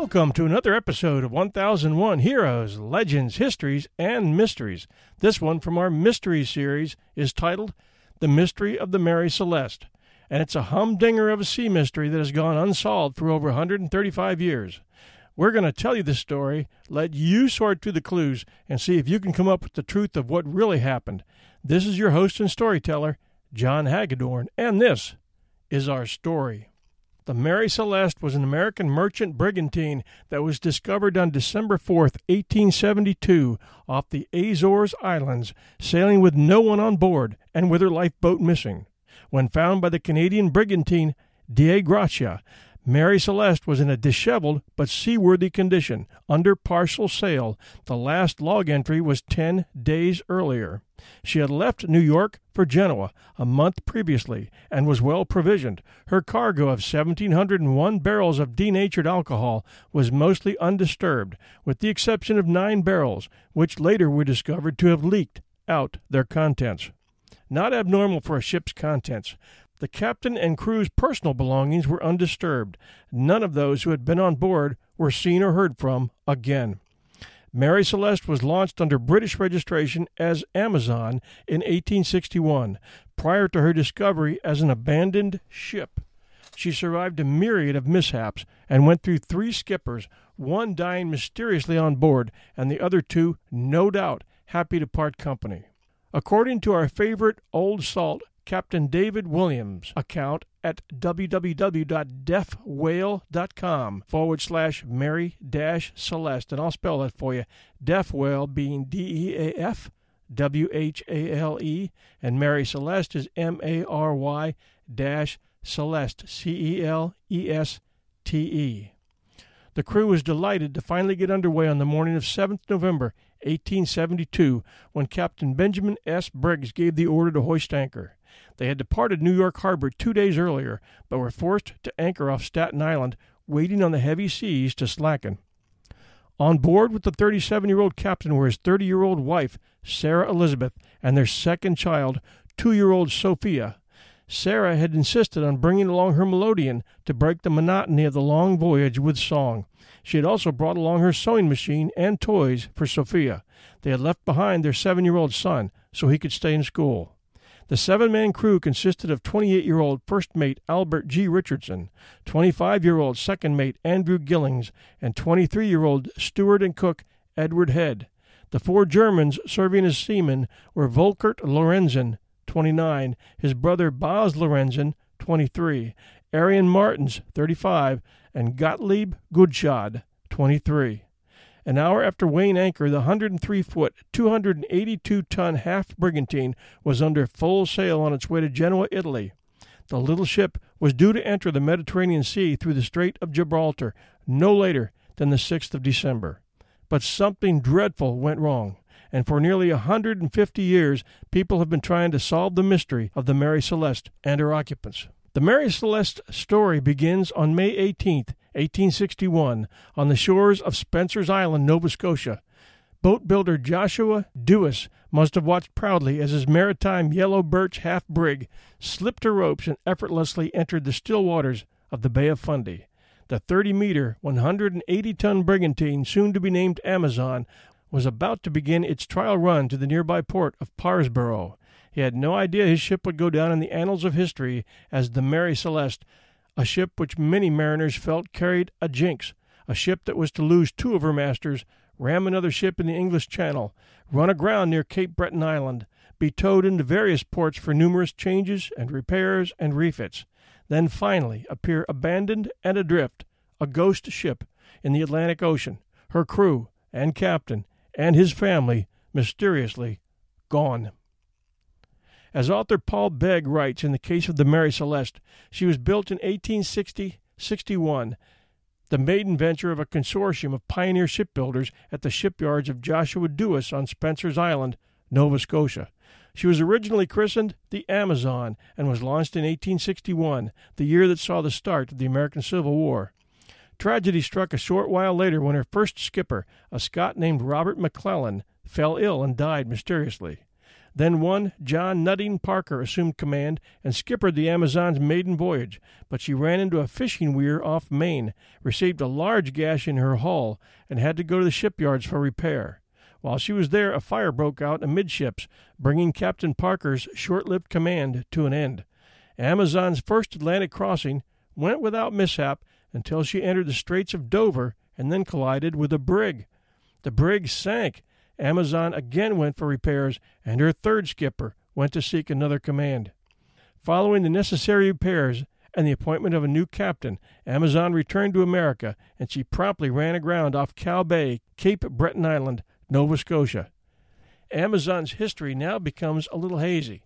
welcome to another episode of 1001 Heroes, Legends, Histories, and Mysteries. This one from our mystery series is titled The Mystery of the Mary Celeste, and it's a humdinger of a sea mystery that has gone unsolved for over 135 years. We're going to tell you this story, let you sort through the clues, and see if you can come up with the truth of what really happened. This is your host and storyteller, John Hagedorn, and this is our story. The Mary Celeste was an American merchant brigantine that was discovered on December 4th, 1872, off the Azores Islands, sailing with no one on board and with her lifeboat missing. When found by the Canadian brigantine Dei Gratia, Mary Celeste was in a disheveled but seaworthy condition, under partial sail. The last log entry was 10 days earlier. She had left New York for Genoa a month previously and was well provisioned. Her cargo of 1,701 barrels of denatured alcohol was mostly undisturbed, with the exception of 9 barrels, which later were discovered to have leaked out their contents. Not abnormal for a ship's contents. The captain and crew's personal belongings were undisturbed. None of those who had been on board were seen or heard from again. Mary Celeste was launched under British registration as Amazon in 1861, prior to her discovery as an abandoned ship. She survived a myriad of mishaps and went through 3 skippers, one dying mysteriously on board and the other 2, no doubt, happy to part company. According to our favorite old salt, Captain David Williams' account at www.deafwhale.com/Mary-Celeste, and I'll spell that for you, Deaf Whale being DEAFWHALE, and Mary Celeste is MARY-Celeste, CELESTE. The crew was delighted to finally get underway on the morning of 7th November, 1872, when Captain Benjamin S. Briggs gave the order to hoist anchor. They had departed New York Harbor 2 days earlier, but were forced to anchor off Staten Island, waiting on the heavy seas to slacken. On board with the 37-year-old captain were his 30-year-old wife, Sarah Elizabeth, and their second child, 2-year-old Sophia. Sarah had insisted on bringing along her melodeon to break the monotony of the long voyage with song. She had also brought along her sewing machine and toys for Sophia. They had left behind their 7-year-old son so he could stay in school. The 7-man crew consisted of 28-year-old first mate Albert G. Richardson, 25-year-old second mate Andrew Gillings, and 23-year-old steward and cook Edward Head. The 4 Germans serving as seamen were Volkert Lorenzen, 29, his brother Boaz Lorenzen, 23, Arian Martins, 35, and Gottlieb Goodschaad, 23. An hour after weighing anchor, the 103-foot, 282-ton half brigantine was under full sail on its way to Genoa, Italy. The little ship was due to enter the Mediterranean Sea through the Strait of Gibraltar no later than the 6th of December. But something dreadful went wrong, and for nearly 150 years people have been trying to solve the mystery of the Mary Celeste and her occupants. The Mary Celeste story begins on May 18th, 1861, on the shores of Spencer's Island, Nova Scotia. Boat builder Joshua Dewis must have watched proudly as his maritime yellow birch half-brig slipped her ropes and effortlessly entered the still waters of the Bay of Fundy. The 30-meter, 180-ton brigantine, soon to be named Amazon, was about to begin its trial run to the nearby port of Parsborough. He had no idea his ship would go down in the annals of history as the Mary Celeste, a ship which many mariners felt carried a jinx, a ship that was to lose 2 of her masters, ram another ship in the English Channel, run aground near Cape Breton Island, be towed into various ports for numerous changes and repairs and refits, then finally appear abandoned and adrift, a ghost ship, in the Atlantic Ocean, her crew and captain and his family mysteriously gone. As author Paul Begg writes in the case of the Mary Celeste, she was built in 1860-61, the maiden venture of a consortium of pioneer shipbuilders at the shipyards of Joshua Dewis on Spencer's Island, Nova Scotia. She was originally christened the Amazon and was launched in 1861, the year that saw the start of the American Civil War. Tragedy struck a short while later when her first skipper, a Scot named Robert McClellan, fell ill and died mysteriously. Then one John Nutting Parker assumed command and skippered the Amazon's maiden voyage, but she ran into a fishing weir off Maine, received a large gash in her hull, and had to go to the shipyards for repair. While she was there, a fire broke out amidships, bringing Captain Parker's short-lived command to an end. Amazon's first Atlantic crossing went without mishap until she entered the Straits of Dover and then collided with a brig. The brig sank. Amazon again went for repairs, and her third skipper went to seek another command. Following the necessary repairs and the appointment of a new captain, Amazon returned to America, and she promptly ran aground off Cow Bay, Cape Breton Island, Nova Scotia. Amazon's history now becomes a little hazy.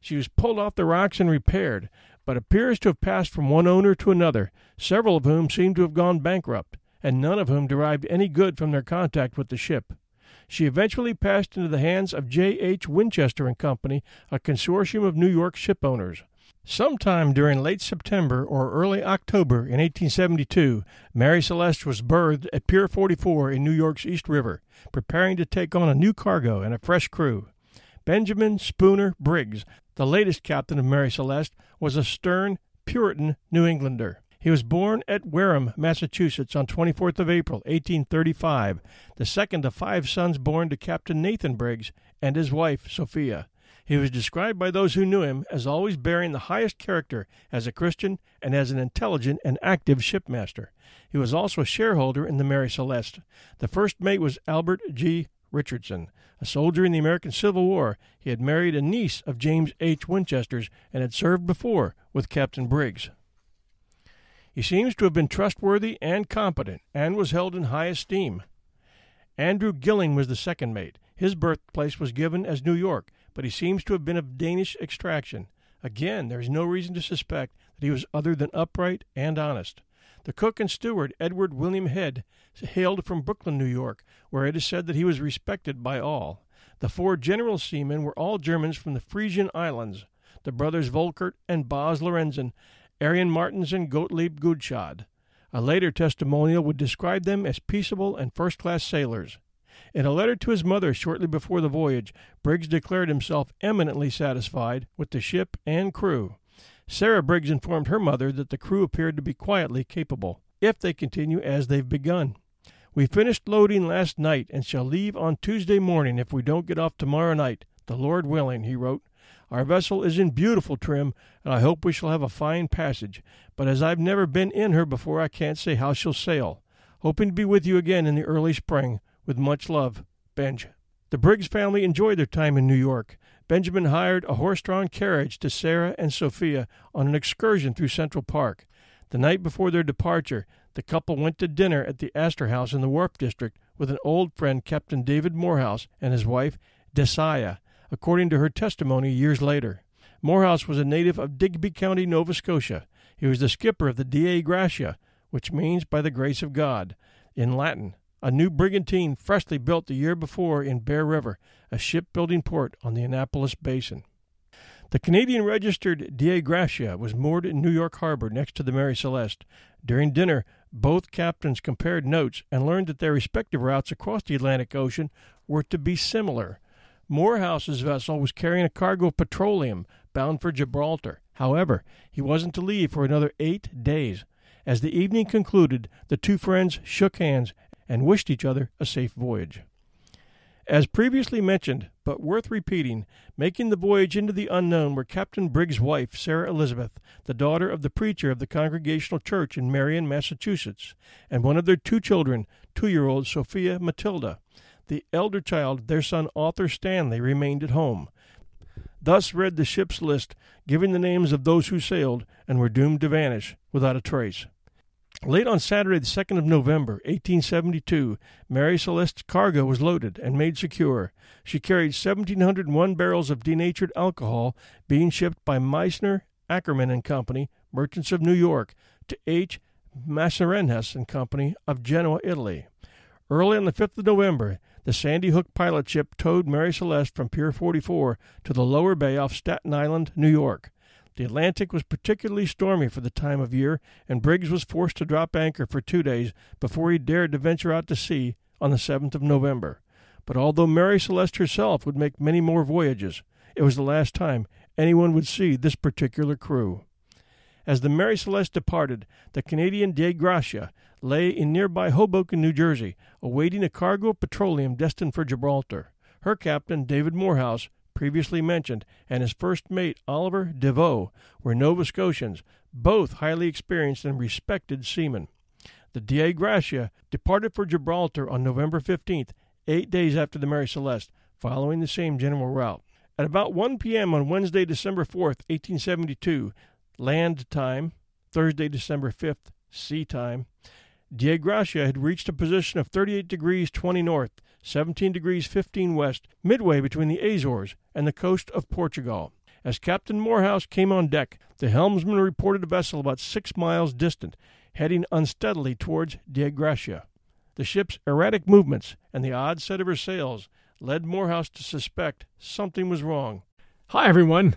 She was pulled off the rocks and repaired, but appears to have passed from one owner to another, several of whom seem to have gone bankrupt, and none of whom derived any good from their contact with the ship. She eventually passed into the hands of J. H. Winchester and Company, a consortium of New York shipowners. Sometime during late September or early October in 1872, Mary Celeste was berthed at Pier 44 in New York's East River, preparing to take on a new cargo and a fresh crew. Benjamin Spooner Briggs, the latest captain of Mary Celeste, was a stern, Puritan New Englander. He was born at Wareham, Massachusetts, on 24th of April, 1835, the second of five sons born to Captain Nathan Briggs and his wife, Sophia. He was described by those who knew him as always bearing the highest character as a Christian and as an intelligent and active shipmaster. He was also a shareholder in the Mary Celeste. The first mate was Albert G. Richardson. A soldier in the American Civil War, he had married a niece of James H. Winchester's and had served before with Captain Briggs. He seems to have been trustworthy and competent, and was held in high esteem. Andrew Gillings was the second mate. His birthplace was given as New York, but he seems to have been of Danish extraction. Again, there is no reason to suspect that he was other than upright and honest. The cook and steward, Edward William Head, hailed from Brooklyn, New York, where it is said that he was respected by all. The four general seamen were all Germans from the Frisian Islands, the brothers Volkert and Boaz Lorenzen, Arian Martins and Gottlieb Goodschaad. A later testimonial would describe them as peaceable and first-class sailors. In a letter to his mother shortly before the voyage, Briggs declared himself eminently satisfied with the ship and crew. Sarah Briggs informed her mother that the crew appeared to be quietly capable, if they continue as they've begun. "We finished loading last night and shall leave on Tuesday morning if we don't get off tomorrow night, the Lord willing," he wrote. "Our vessel is in beautiful trim, and I hope we shall have a fine passage, but as I've never been in her before, I can't say how she'll sail. Hoping to be with you again in the early spring. With much love, Benj." The Briggs family enjoyed their time in New York. Benjamin hired a horse-drawn carriage to Sarah and Sophia on an excursion through Central Park. The night before their departure, the couple went to dinner at the Astor House in the Wharf District with an old friend, Captain David Morehouse, and his wife, Desaya, according to her testimony years later. Morehouse was a native of Digby County, Nova Scotia. He was the skipper of the Dei Gratia, which means by the grace of God, in Latin, a new brigantine freshly built the year before in Bear River, a shipbuilding port on the Annapolis Basin. The Canadian-registered Dei Gratia was moored in New York Harbor next to the Mary Celeste. During dinner, both captains compared notes and learned that their respective routes across the Atlantic Ocean were to be similar. Morehouse's vessel was carrying a cargo of petroleum bound for Gibraltar. However, he wasn't to leave for another 8 days. As the evening concluded, the two friends shook hands and wished each other a safe voyage. As previously mentioned, but worth repeating, making the voyage into the unknown were Captain Briggs' wife, Sarah Elizabeth, the daughter of the preacher of the Congregational Church in Marion, Massachusetts, and one of their two children, 2-year-old Sophia Matilda. The elder child, their son Arthur Stanley, remained at home. Thus read the ship's list, giving the names of those who sailed and were doomed to vanish without a trace. Late on Saturday, the 2nd of November, 1872, Mary Celeste's cargo was loaded and made secure. She carried 1,701 barrels of denatured alcohol, being shipped by Meissner, Ackerman and Company, merchants of New York, to H. Mascarenhas and Company of Genoa, Italy. Early on the 5th of November, the Sandy Hook pilot ship towed Mary Celeste from Pier 44 to the lower bay off Staten Island, New York. The Atlantic was particularly stormy for the time of year, and Briggs was forced to drop anchor for 2 days before he dared to venture out to sea on the 7th of November. but although Mary Celeste herself would make many more voyages, it was the last time anyone would see this particular crew. As the Mary Celeste departed, the Canadian Dei Gratia lay in nearby Hoboken, New Jersey, awaiting a cargo of petroleum destined for Gibraltar. Her captain, David Morehouse, previously mentioned, and his first mate, Oliver Deveau, were Nova Scotians, both highly experienced and respected seamen. The Dei Gratia departed for Gibraltar on November 15th, 8 days after the Mary Celeste, following the same general route. At about 1 p.m. on Wednesday, December 4th, 1872, land time, Thursday, December 5th, sea time, Dei Gratia had reached a position of 38 degrees 20 north, 17 degrees 15 west, midway between the Azores and the coast of Portugal. As Captain Morehouse came on deck, the helmsman reported a vessel about 6 miles distant, heading unsteadily towards Dei Gratia. The ship's erratic movements and the odd set of her sails led Morehouse to suspect something was wrong. Hi, everyone.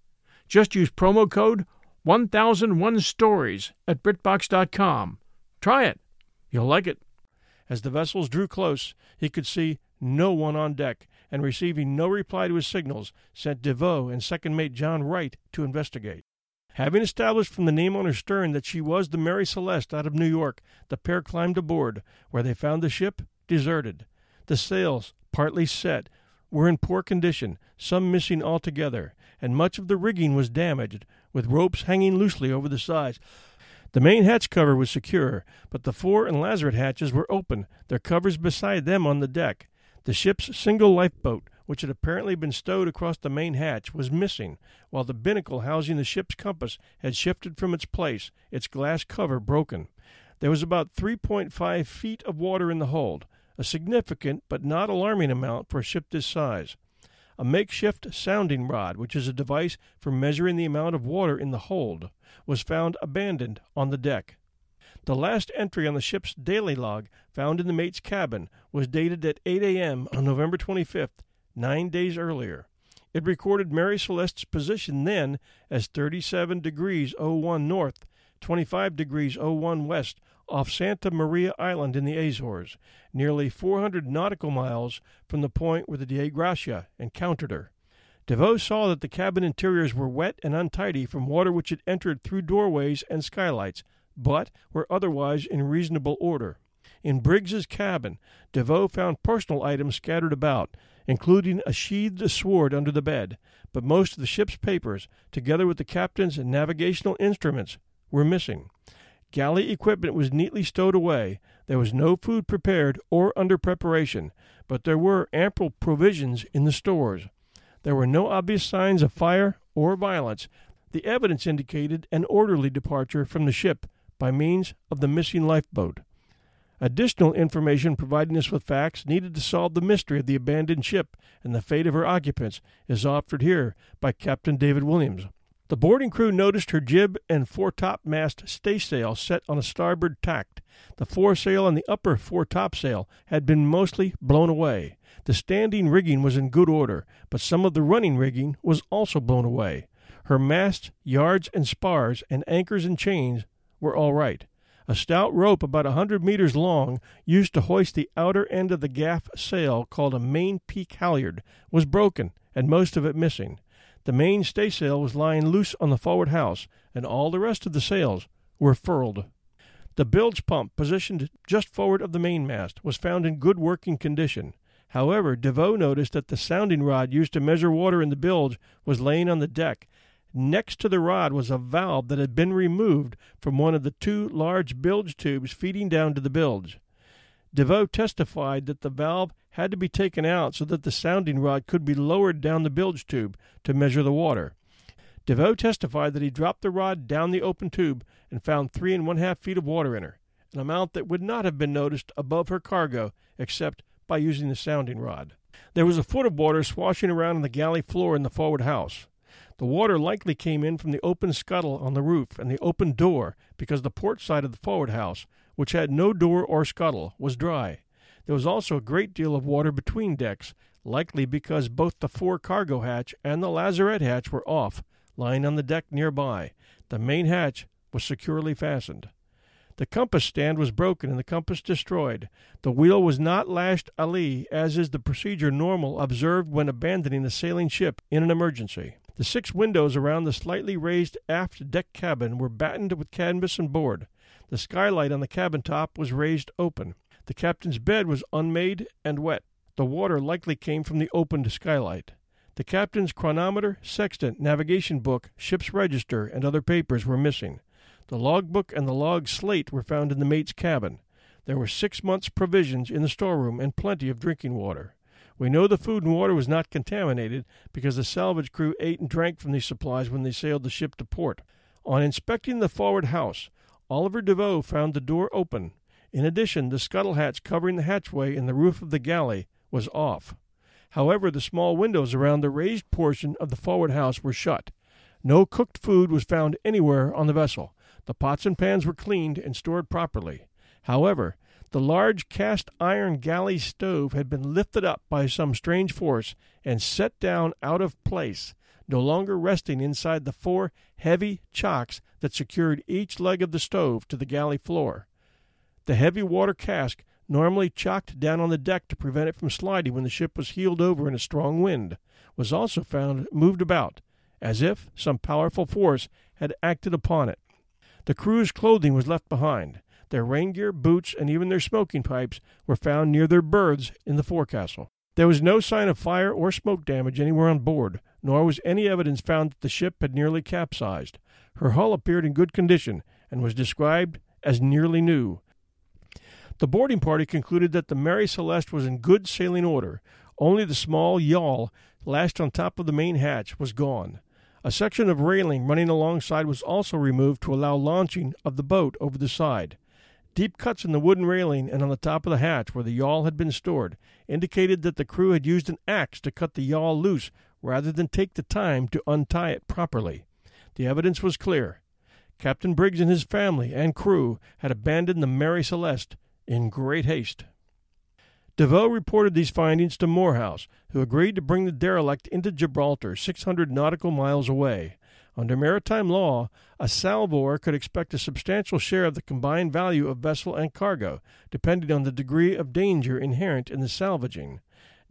Just use promo code 1001Stories at BritBox.com. Try it. You'll like it. As the vessels drew close, he could see no one on deck, and receiving no reply to his signals, sent DeVoe and second mate John Wright to investigate. Having established from the name on her stern that she was the Mary Celeste out of New York, the pair climbed aboard, where they found the ship deserted. The sails, partly set, were in poor condition, some missing altogether, and much of the rigging was damaged, with ropes hanging loosely over the sides. The main hatch cover was secure, but the fore and lazarette hatches were open, their covers beside them on the deck. The ship's single lifeboat, which had apparently been stowed across the main hatch, was missing, while the binnacle housing the ship's compass had shifted from its place, its glass cover broken. There was about 3.5 feet of water in the hold, a significant but not alarming amount for a ship this size. A makeshift sounding rod, which is a device for measuring the amount of water in the hold, was found abandoned on the deck. The last entry on the ship's daily log, found in the mate's cabin, was dated at 8 a.m. on November 25th, 9 days earlier. It recorded Mary Celeste's position then as 37 degrees 01 north, 25 degrees 01 west, off Santa Maria Island in the Azores, nearly 400 nautical miles from the point where the Dei Gratia encountered her. DeVoe saw that the cabin interiors were wet and untidy from water which had entered through doorways and skylights, but were otherwise in reasonable order. In Briggs's cabin, DeVoe found personal items scattered about, including a sheathed sword under the bed, but most of the ship's papers, together with the captain's and navigational instruments, were missing. Galley equipment was neatly stowed away. There was no food prepared or under preparation, but there were ample provisions in the stores. There were no obvious signs of fire or violence. The evidence indicated an orderly departure from the ship by means of the missing lifeboat. Additional information providing us with facts needed to solve the mystery of the abandoned ship and the fate of her occupants is offered here by Captain David Williams. The boarding crew noticed her jib and foretopmast staysail set on a starboard tack. The foresail and the upper foretopsail had been mostly blown away. The standing rigging was in good order, but some of the running rigging was also blown away. Her masts, yards, and spars, and anchors and chains were all right. A stout rope about 100 meters long, used to hoist the outer end of the gaff sail called a main peak halyard, was broken, and most of it missing. The main staysail was lying loose on the forward house, and all the rest of the sails were furled. The bilge pump, positioned just forward of the mainmast, was found in good working condition. However, Deveau noticed that the sounding rod used to measure water in the bilge was laying on the deck. Next to the rod was a valve that had been removed from one of the two large bilge tubes feeding down to the bilge. Deveau testified that the valve had to be taken out so that the sounding rod could be lowered down the bilge tube to measure the water. Deveau testified that he dropped the rod down the open tube and found 3 1/2 feet of water in her, an amount that would not have been noticed above her cargo except by using the sounding rod. There was a foot of water swashing around on the galley floor in the forward house. The water likely came in from the open scuttle on the roof and the open door, because the port side of the forward house, which had no door or scuttle, was dry. There was also a great deal of water between decks, likely because both the fore cargo hatch and the lazarette hatch were off, lying on the deck nearby. The main hatch was securely fastened. The compass stand was broken and the compass destroyed. The wheel was not lashed alee, as is the procedure normal observed when abandoning a sailing ship in an emergency. The 6 windows around the slightly raised aft deck cabin were battened with canvas and board. The skylight on the cabin top was raised open. The captain's bed was unmade and wet. The water likely came from the opened skylight. The captain's chronometer, sextant, navigation book, ship's register, and other papers were missing. The logbook and the log slate were found in the mate's cabin. There were 6 months' provisions in the storeroom and plenty of drinking water. We know the food and water was not contaminated because the salvage crew ate and drank from these supplies when they sailed the ship to port. On inspecting the forward house, Oliver Deveau found the door open. In addition, the scuttle hatch covering the hatchway and the roof of the galley was off. However, the small windows around the raised portion of the forward house were shut. No cooked food was found anywhere on the vessel. The pots and pans were cleaned and stored properly. However, the large cast-iron galley stove had been lifted up by some strange force and set down out of place, no longer resting inside the 4 heavy chocks that secured each leg of the stove to the galley floor. The heavy water cask, normally chocked down on the deck to prevent it from sliding when the ship was heeled over in a strong wind, was also found moved about, as if some powerful force had acted upon it. The crew's clothing was left behind. Their rain gear, boots, and even their smoking pipes were found near their berths in the forecastle. There was no sign of fire or smoke damage anywhere on board, nor was any evidence found that the ship had nearly capsized. Her hull appeared in good condition and was described as nearly new. The boarding party concluded that the Mary Celeste was in good sailing order. Only the small yawl lashed on top of the main hatch was gone. A section of railing running alongside was also removed to allow launching of the boat over the side. Deep cuts in the wooden railing and on the top of the hatch where the yawl had been stored indicated that the crew had used an axe to cut the yawl loose rather than take the time to untie it properly. The evidence was clear. Captain Briggs and his family and crew had abandoned the Mary Celeste in great haste. Deveau reported these findings to Morehouse, who agreed to bring the derelict into Gibraltar, 600 nautical miles away. Under maritime law, a salvor could expect a substantial share of the combined value of vessel and cargo, depending on the degree of danger inherent in the salvaging.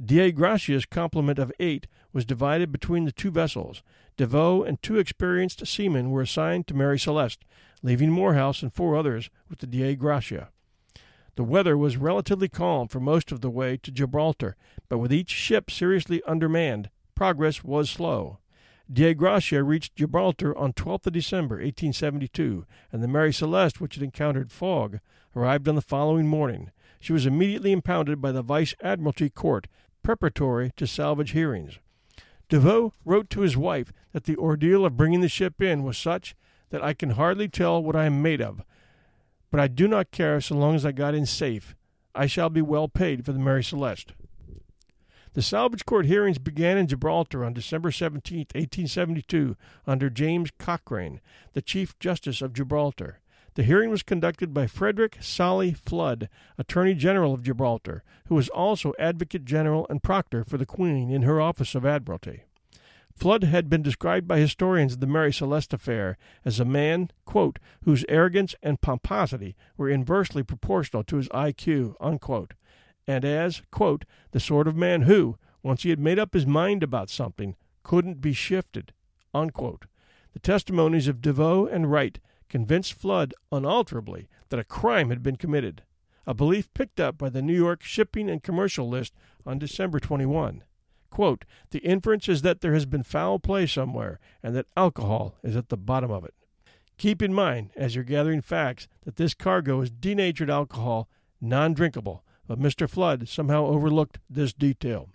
Dei Gratia's complement of 8 was divided between the 2 vessels. Deveau and 2 experienced seamen were assigned to Mary Celeste, leaving Morehouse and 4 others with the Dei Gratia. The weather was relatively calm for most of the way to Gibraltar, but with each ship seriously undermanned, progress was slow. Dei Gratia reached Gibraltar on 12th December, 1872, and the Mary Celeste, which had encountered fog, arrived on the following morning. She was immediately impounded by the Vice Admiralty Court, preparatory to salvage hearings. Deveau wrote to his wife that the ordeal of bringing the ship in was such that I can hardly tell what I am made of, but I do not care so long as I got in safe. I shall be well paid for the Mary Celeste. The salvage court hearings began in Gibraltar on December 17, 1872, under James Cochrane, the Chief Justice of Gibraltar. The hearing was conducted by Frederick Solly Flood, Attorney General of Gibraltar, who was also Advocate General and Proctor for the Queen in her Office of Admiralty. Flood had been described by historians of the Mary Celeste affair as a man, quote, whose arrogance and pomposity were inversely proportional to his IQ, unquote, and as, quote, the sort of man who, once he had made up his mind about something, couldn't be shifted, unquote. The testimonies of Deveau and Wright convinced Flood unalterably that a crime had been committed, a belief picked up by the New York Shipping and Commercial List on December 21. Quote, "The inference is that there has been foul play somewhere and that alcohol is at the bottom of it. Keep in mind, as you're gathering facts, that this cargo is denatured alcohol, non-drinkable, but Mr. Flood somehow overlooked this detail."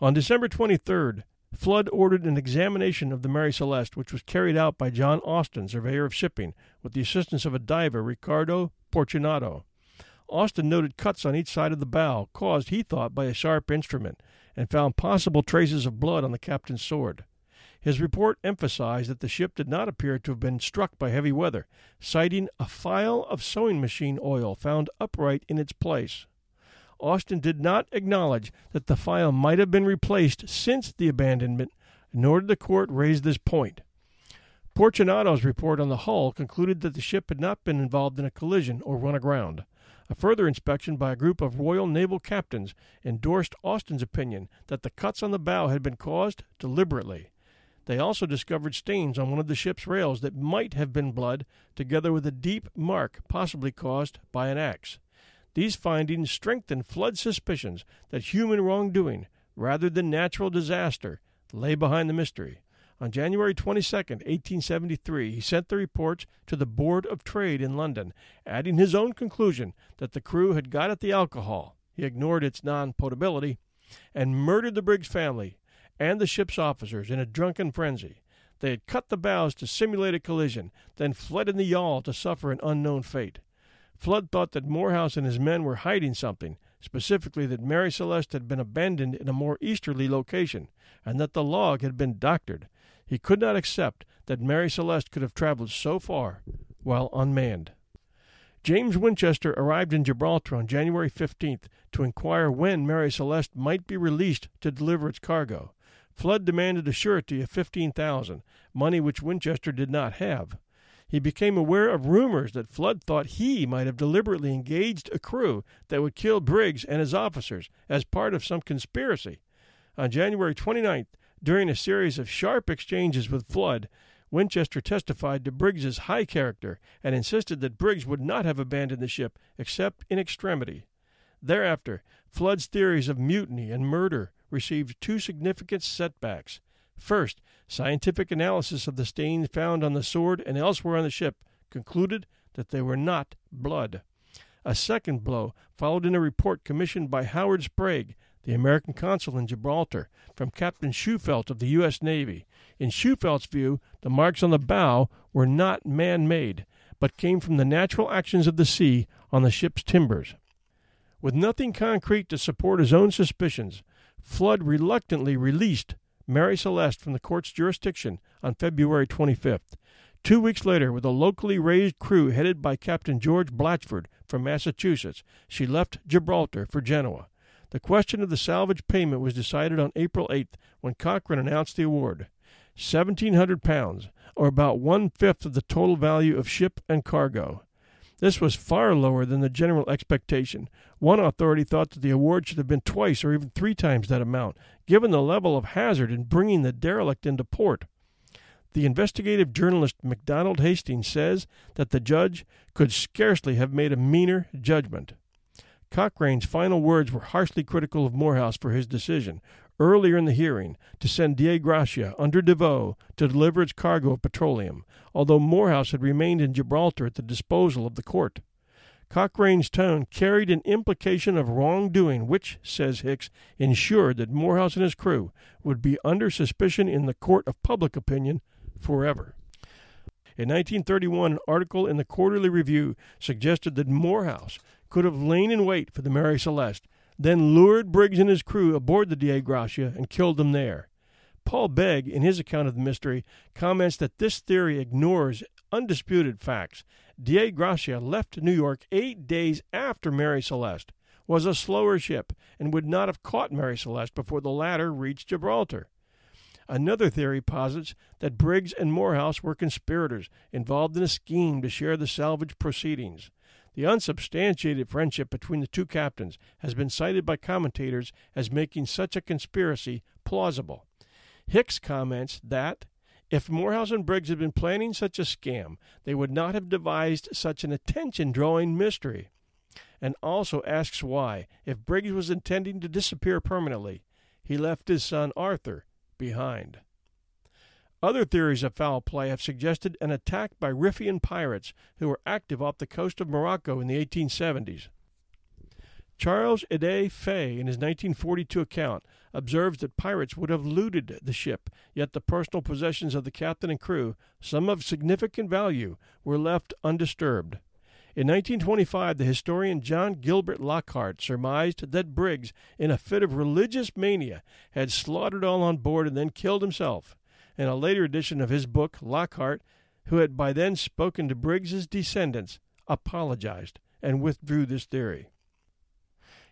On December 23rd, Flood ordered an examination of the Mary Celeste, which was carried out by John Austin, surveyor of shipping, with the assistance of a diver, Ricardo Fortunato. Austin noted cuts on each side of the bow, caused, he thought, by a sharp instrument, and found possible traces of blood on the captain's sword. His report emphasized that the ship did not appear to have been struck by heavy weather, citing a phial of sewing machine oil found upright in its place. Austin did not acknowledge that the phial might have been replaced since the abandonment, nor did the court raise this point. Fortunato's report on the hull concluded that the ship had not been involved in a collision or run aground. A further inspection by a group of Royal Naval captains endorsed Austin's opinion that the cuts on the bow had been caused deliberately. They also discovered stains on one of the ship's rails that might have been blood, together with a deep mark possibly caused by an axe. These findings strengthened Flood's suspicions that human wrongdoing, rather than natural disaster, lay behind the mystery. On January 22, 1873, he sent the reports to the Board of Trade in London, adding his own conclusion that the crew had got at the alcohol, he ignored its non-potability, and murdered the brig's family and the ship's officers in a drunken frenzy. They had cut the bows to simulate a collision, then fled in the yawl to suffer an unknown fate. Flood thought that Morehouse and his men were hiding something, specifically that Mary Celeste had been abandoned in a more easterly location, and that the log had been doctored. He could not accept that Mary Celeste could have traveled so far while unmanned. James Winchester arrived in Gibraltar on January 15th to inquire when Mary Celeste might be released to deliver its cargo. Flood demanded a surety of $15,000, money which Winchester did not have. He became aware of rumors that Flood thought he might have deliberately engaged a crew that would kill Briggs and his officers as part of some conspiracy. On January 29th, during a series of sharp exchanges with Flood, Winchester testified to Briggs's high character and insisted that Briggs would not have abandoned the ship except in extremity. Thereafter, Flood's theories of mutiny and murder received two significant setbacks. First, scientific analysis of the stains found on the sword and elsewhere on the ship concluded that they were not blood. A second blow followed in a report commissioned by Howard Sprague, the American consul in Gibraltar, from Captain Schufelt of the U.S. Navy. In Schufelt's view, the marks on the bow were not man-made, but came from the natural actions of the sea on the ship's timbers. With nothing concrete to support his own suspicions, Flood reluctantly released Mary Celeste from the court's jurisdiction on February 25th. 2 weeks later, with a locally raised crew headed by Captain George Blatchford from Massachusetts, she left Gibraltar for Genoa. The question of the salvage payment was decided on April 8th when Cochrane announced the award. £1,700, or about one-fifth of the total value of ship and cargo. This was far lower than the general expectation. One authority thought that the award should have been twice or even three times that amount, given the level of hazard in bringing the derelict into port. The investigative journalist MacDonald Hastings says that the judge could scarcely have made a meaner judgment. Cochrane's final words were harshly critical of Morehouse for his decision, earlier in the hearing, to send Dei Gratia under Deveau to deliver its cargo of petroleum, although Morehouse had remained in Gibraltar at the disposal of the court. Cochrane's tone carried an implication of wrongdoing which, says Hicks, ensured that Morehouse and his crew would be under suspicion in the court of public opinion forever. In 1931, an article in the Quarterly Review suggested that Morehouse could have lain in wait for the Mary Celeste, then lured Briggs and his crew aboard the Dei Gratia and killed them there. Paul Begg, in his account of the mystery, comments that this theory ignores undisputed facts. Dei Gratia left New York 8 days after Mary Celeste, was a slower ship, and would not have caught Mary Celeste before the latter reached Gibraltar. Another theory posits that Briggs and Morehouse were conspirators involved in a scheme to share the salvage proceedings. The unsubstantiated friendship between the two captains has been cited by commentators as making such a conspiracy plausible. Hicks comments that, if Morehouse and Briggs had been planning such a scam, they would not have devised such an attention-drawing mystery. and also asks why, if Briggs was intending to disappear permanently, he left his son Arthur behind. Other theories of foul play have suggested an attack by Riffian pirates who were active off the coast of Morocco in the 1870s. Charles Ide Fay, in his 1942 account, observes that pirates would have looted the ship, yet the personal possessions of the captain and crew, some of significant value, were left undisturbed. In 1925, the historian John Gilbert Lockhart surmised that Briggs, in a fit of religious mania, had slaughtered all on board and then killed himself. In a later edition of his book, Lockhart, who had by then spoken to Briggs's descendants, apologized and withdrew this theory.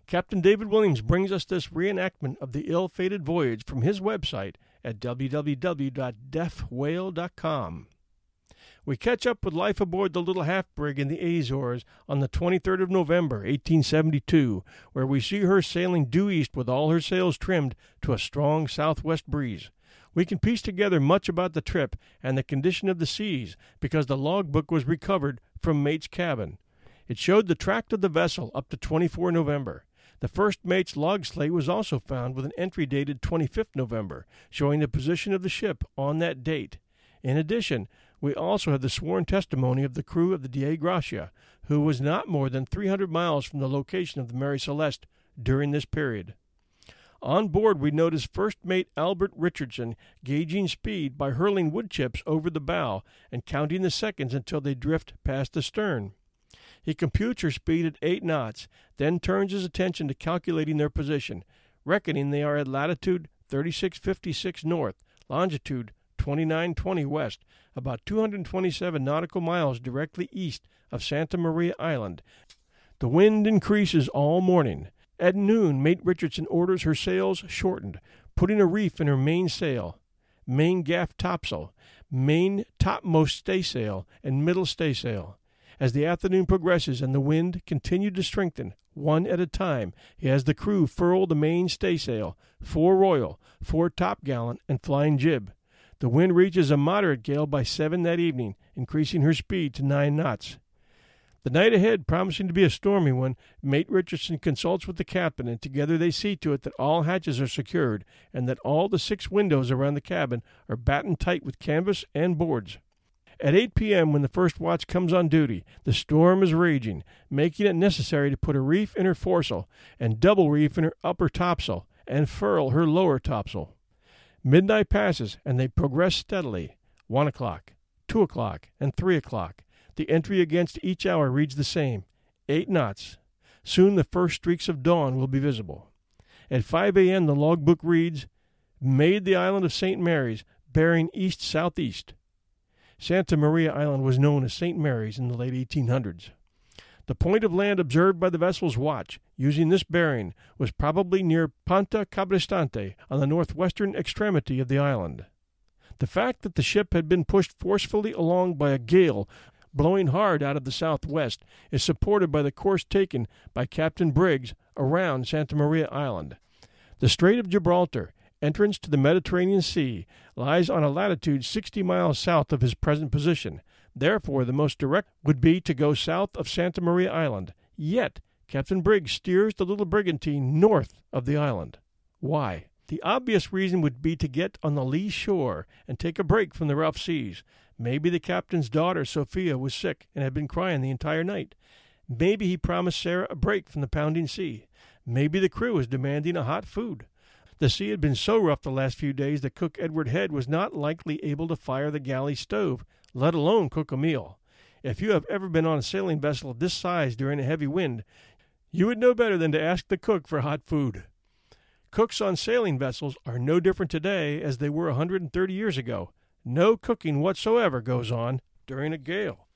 Captain David Williams brings us this reenactment of the ill-fated voyage from his website at www.deafwhale.com. We catch up with life aboard the Little Half-Brig in the Azores on the 23rd of November, 1872, where we see her sailing due east with all her sails trimmed to a strong southwest breeze. We can piece together much about the trip and the condition of the seas because the logbook was recovered from mate's cabin. It showed the tract of the vessel up to 24 November. The first mate's log slate was also found with an entry dated 25th November, showing the position of the ship on that date. In addition, we also have the sworn testimony of the crew of the Dei Gratia, who was not more than 300 miles from the location of the Mary Celeste during this period. On board, we notice first mate Albert Richardson gauging speed by hurling wood chips over the bow and counting the seconds until they drift past the stern. He computes her speed at 8 knots, then turns his attention to calculating their position, reckoning they are at latitude 3656 north, longitude 2920 west, about 227 nautical miles directly east of Santa Maria Island. The wind increases all morning. At noon, Mate Richardson orders her sails shortened, putting a reef in her mainsail, main gaff topsail, main topmost staysail, and middle staysail. As the afternoon progresses and the wind continued to strengthen, one at a time, he has the crew furl the main staysail, 4 royal, 4 topgallant, and flying jib. The wind reaches a moderate gale by 7 that evening, increasing her speed to 9 knots. The night ahead, promising to be a stormy one, Mate Richardson consults with the captain, and together they see to it that all hatches are secured and that all the 6 windows around the cabin are battened tight with canvas and boards. At 8 p.m., when the first watch comes on duty, the storm is raging, making it necessary to put a reef in her foresail and double reef in her upper topsail and furl her lower topsail. Midnight passes, and they progress steadily. 1 o'clock, 2 o'clock, and 3 o'clock. The entry against each hour reads the same, 8 knots. Soon the first streaks of dawn will be visible. At 5 a.m., the logbook reads, "Made the island of St. Mary's, bearing east-southeast." Santa Maria Island was known as St. Mary's in the late 1800s. The point of land observed by the vessel's watch, using this bearing, was probably near Ponta Cabrestante on the northwestern extremity of the island. The fact that the ship had been pushed forcefully along by a gale blowing hard out of the southwest is supported by the course taken by Captain Briggs around Santa Maria Island. The Strait of Gibraltar, entrance to the Mediterranean Sea, lies on a latitude 60 miles south of his present position. Therefore, the most direct would be to go south of Santa Maria Island. Yet, Captain Briggs steers the little brigantine north of the island. Why? The obvious reason would be to get on the lee shore and take a break from the rough seas. Maybe the captain's daughter, Sophia, was sick and had been crying the entire night. Maybe he promised Sarah a break from the pounding sea. Maybe the crew was demanding a hot food. The sea had been so rough the last few days that cook Edward Head was not likely able to fire the galley stove, let alone cook a meal. If you have ever been on a sailing vessel of this size during a heavy wind, you would know better than to ask the cook for hot food. Cooks on sailing vessels are no different today as they were 130 years ago. No cooking whatsoever goes on during a gale.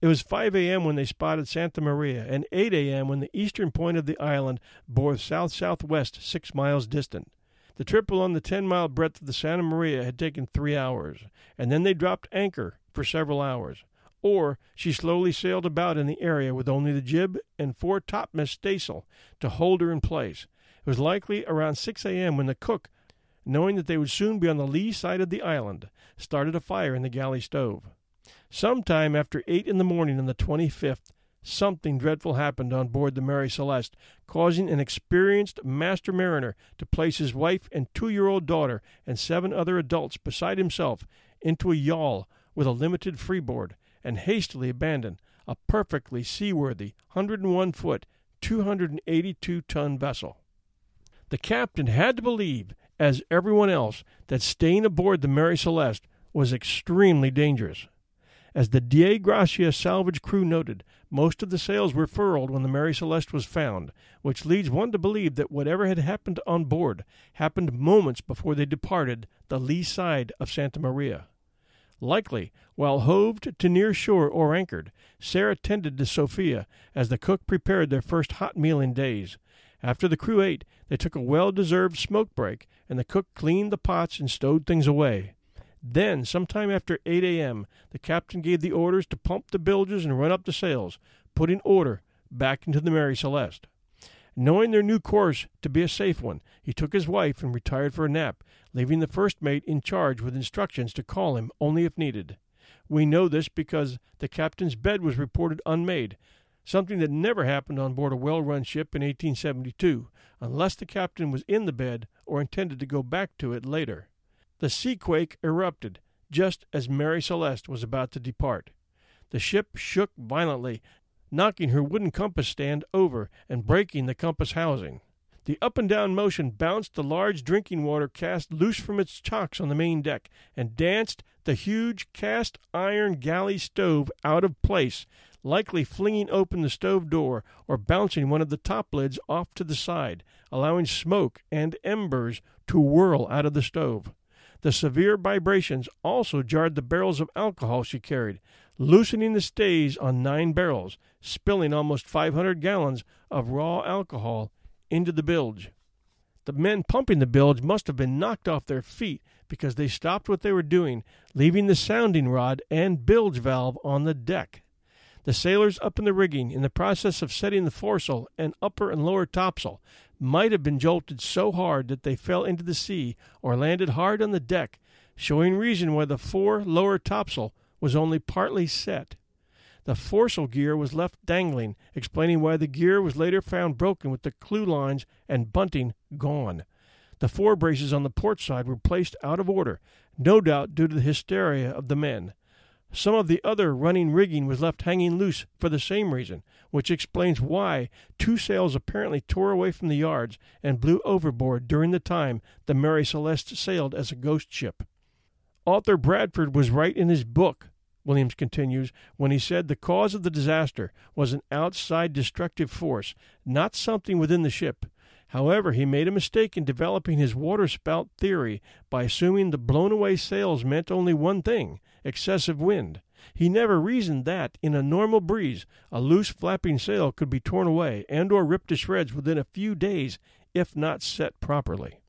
It was 5 a.m. when they spotted Santa Maria, and 8 a.m. when the eastern point of the island bore south-southwest 6 miles distant. The trip along the 10-mile breadth of the Santa Maria had taken 3 hours, and then they dropped anchor for several hours. Or she slowly sailed about in the area with only the jib and 4 topmast staysail to hold her in place. It was likely around 6 a.m. when the cook, knowing that they would soon be on the lee side of the island, started a fire in the galley stove. Sometime after 8 in the morning on the 25th, something dreadful happened on board the Mary Celeste, causing an experienced master mariner to place his wife and 2-year-old daughter and 7 other adults beside himself into a yawl with a limited freeboard, and hastily abandon a perfectly seaworthy 101-foot, 282-ton vessel. The captain had to believe, as everyone else, that staying aboard the Mary Celeste was extremely dangerous. As the Dei Gratia salvage crew noted, most of the sails were furled when the Mary Celeste was found, which leads one to believe that whatever had happened on board happened moments before they departed the lee side of Santa Maria. Likely, while hoved to near shore or anchored, Sarah tended to Sophia as the cook prepared their first hot meal in days. After the crew ate, they took a well-deserved smoke break, and the cook cleaned the pots and stowed things away. Then, sometime after 8 a.m., the captain gave the orders to pump the bilges and run up the sails, putting order back into the Mary Celeste. Knowing their new course to be a safe one, he took his wife and retired for a nap, leaving the first mate in charge with instructions to call him only if needed. We know this because the captain's bed was reported unmade, something that never happened on board a well-run ship in 1872, unless the captain was in the bed or intended to go back to it later. The seaquake erupted just as Mary Celeste was about to depart. The ship shook violently, knocking her wooden compass stand over and breaking the compass housing. The up-and-down motion bounced the large drinking water cast loose from its chocks on the main deck and danced the huge cast-iron galley stove out of place, likely flinging open the stove door or bouncing one of the top lids off to the side, allowing smoke and embers to whirl out of the stove. The severe vibrations also jarred the barrels of alcohol she carried, loosening the stays on 9 barrels, spilling almost 500 gallons of raw alcohol into the bilge. The men pumping the bilge must have been knocked off their feet because they stopped what they were doing, leaving the sounding rod and bilge valve on the deck. The sailors up in the rigging, in the process of setting the foresail and upper and lower topsail, might have been jolted so hard that they fell into the sea or landed hard on the deck, showing reason why the 4 lower topsail was only partly set. The foresail gear was left dangling, explaining why the gear was later found broken with the clew lines and bunting gone. The fore braces on the port side were placed out of order, no doubt due to the hysteria of the men. Some of the other running rigging was left hanging loose for the same reason, which explains why 2 sails apparently tore away from the yards and blew overboard during the time the Mary Celeste sailed as a ghost ship. Arthur Bradford was right in his book, Williams continues, when he said the cause of the disaster was an outside destructive force, not something within the ship. However, he made a mistake in developing his waterspout theory by assuming the blown-away sails meant only one thing, excessive wind. He never reasoned that, in a normal breeze, a loose flapping sail could be torn away and or ripped to shreds within a few days if not set properly.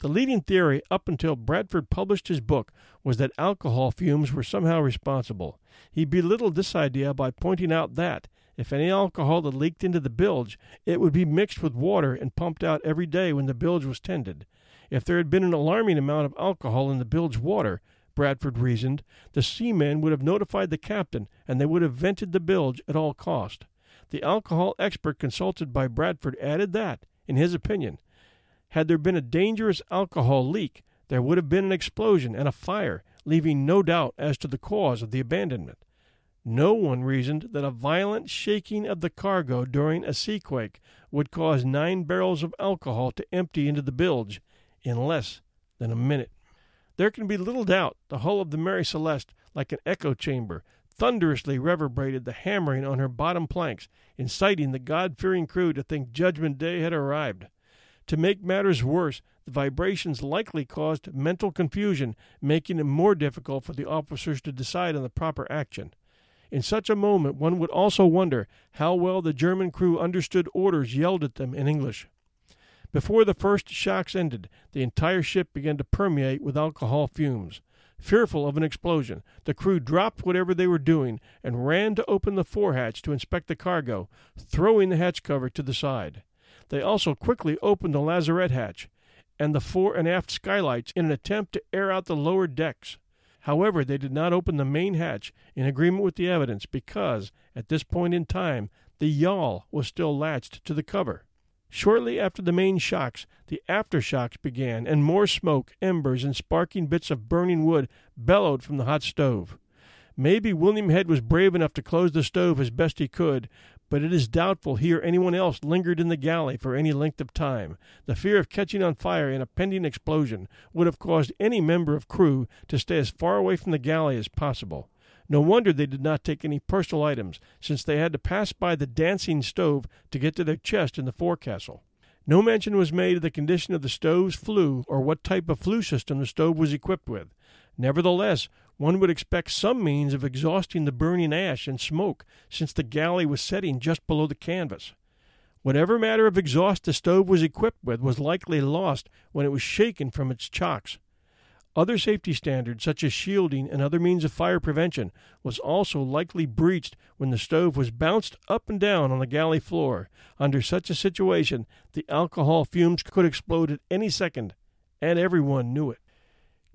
The leading theory up until Bradford published his book was that alcohol fumes were somehow responsible. He belittled this idea by pointing out that, if any alcohol that leaked into the bilge, it would be mixed with water and pumped out every day when the bilge was tended. If there had been an alarming amount of alcohol in the bilge water, Bradford reasoned, the seamen would have notified the captain and they would have vented the bilge at all cost. The alcohol expert consulted by Bradford added that, in his opinion, had there been a dangerous alcohol leak, there would have been an explosion and a fire, leaving no doubt as to the cause of the abandonment. No one reasoned that a violent shaking of the cargo during a seaquake would cause 9 barrels of alcohol to empty into the bilge in less than a minute. There can be little doubt the hull of the Mary Celeste, like an echo chamber, thunderously reverberated the hammering on her bottom planks, inciting the God-fearing crew to think Judgment Day had arrived. To make matters worse, the vibrations likely caused mental confusion, making it more difficult for the officers to decide on the proper action. In such a moment, one would also wonder how well the German crew understood orders yelled at them in English. Before the first shocks ended, the entire ship began to permeate with alcohol fumes. Fearful of an explosion, the crew dropped whatever they were doing and ran to open the forehatch to inspect the cargo, throwing the hatch cover to the side. They also quickly opened the lazarette hatch and the fore and aft skylights in an attempt to air out the lower decks. However, they did not open the main hatch in agreement with the evidence because, at this point in time, the yawl was still latched to the cover. Shortly after the main shocks, the aftershocks began, and more smoke, embers, and sparking bits of burning wood bellowed from the hot stove. Maybe William Head was brave enough to close the stove as best he could, but it is doubtful here anyone else lingered in the galley for any length of time. The fear of catching on fire in a pending explosion would have caused any member of crew to stay as far away from the galley as possible. No wonder they did not take any personal items, since they had to pass by the dancing stove to get to their chest in the forecastle. No mention was made of the condition of the stove's flue or what type of flue system the stove was equipped with. Nevertheless, one would expect some means of exhausting the burning ash and smoke, since the galley was setting just below the canvas. Whatever matter of exhaust the stove was equipped with was likely lost when it was shaken from its chocks. Other safety standards, such as shielding and other means of fire prevention, was also likely breached when the stove was bounced up and down on the galley floor. Under such a situation, the alcohol fumes could explode at any second, and everyone knew it.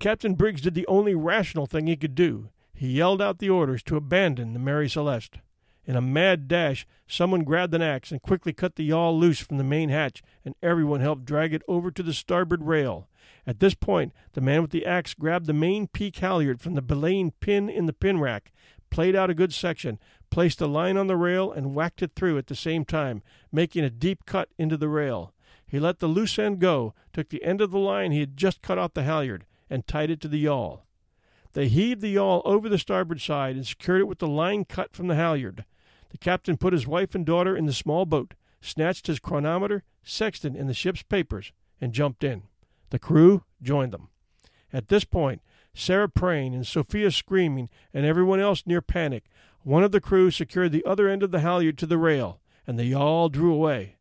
Captain Briggs did the only rational thing he could do. He yelled out the orders to abandon the Mary Celeste. In a mad dash, someone grabbed an axe and quickly cut the yawl loose from the main hatch, and everyone helped drag it over to the starboard rail. At this point, the man with the axe grabbed the main peak halyard from the belaying pin in the pin rack, played out a good section, placed the line on the rail, and whacked it through at the same time, making a deep cut into the rail. He let the loose end go, took the end of the line he had just cut off the halyard, and tied it to the yawl. They heaved the yawl over the starboard side and secured it with the line cut from the halyard. The captain put his wife and daughter in the small boat, snatched his chronometer, sextant, and the ship's papers, and jumped in. The crew joined them. At this point, Sarah praying and Sophia screaming and everyone else near panic, one of the crew secured the other end of the halyard to the rail, and the yawl drew away.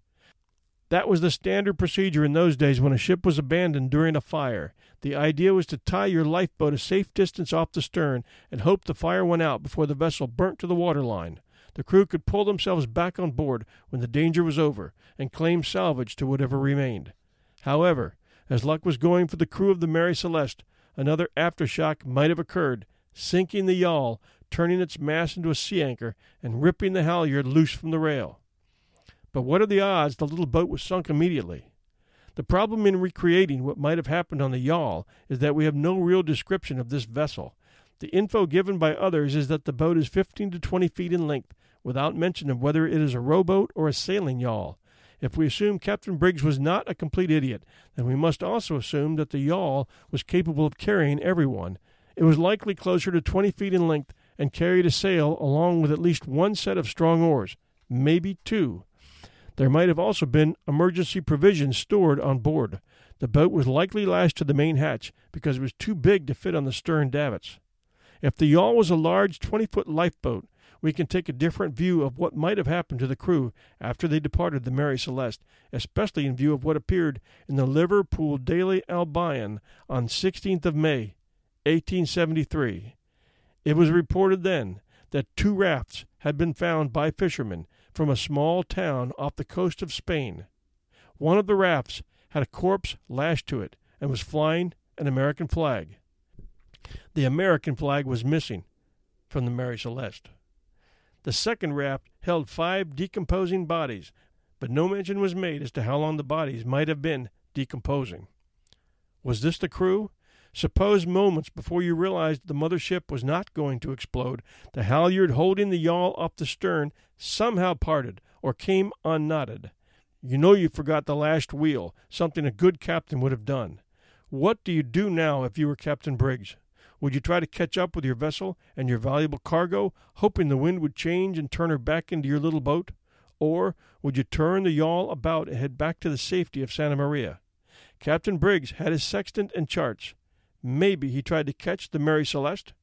That was the standard procedure in those days when a ship was abandoned during a fire. The idea was to tie your lifeboat a safe distance off the stern and hope the fire went out before the vessel burnt to the waterline. The crew could pull themselves back on board when the danger was over and claim salvage to whatever remained. However, as luck was going for the crew of the Mary Celeste, another aftershock might have occurred, sinking the yawl, turning its mast into a sea anchor, and ripping the halyard loose from the rail. But what are the odds the little boat was sunk immediately? The problem in recreating what might have happened on the yawl is that we have no real description of this vessel. The info given by others is that the boat is 15 to 20 feet in length, without mention of whether it is a rowboat or a sailing yawl. If we assume Captain Briggs was not a complete idiot, then we must also assume that the yawl was capable of carrying everyone. It was likely closer to 20 feet in length and carried a sail along with at least one set of strong oars, maybe two. There might have also been emergency provisions stored on board. The boat was likely lashed to the main hatch because it was too big to fit on the stern davits. If the yawl was a large 20-foot lifeboat, we can take a different view of what might have happened to the crew after they departed the Mary Celeste, especially in view of what appeared in the Liverpool Daily Albion on 16th of May, 1873. It was reported then that two rafts had been found by fishermen from a small town off the coast of Spain. One of the rafts had a corpse lashed to it and was flying an American flag. The American flag was missing from the Mary Celeste. The second raft held five decomposing bodies, but no mention was made as to how long the bodies might have been decomposing. Was this the crew? Suppose moments before you realized the mother ship was not going to explode, the halyard holding the yawl up the stern somehow parted or came unknotted. You know you forgot the lashed wheel, something a good captain would have done. What do you do now if you were Captain Briggs? Would you try to catch up with your vessel and your valuable cargo, hoping the wind would change and turn her back into your little boat? Or would you turn the yawl about and head back to the safety of Santa Maria? Captain Briggs had his sextant and charts. Maybe he tried to catch the Mary Celeste.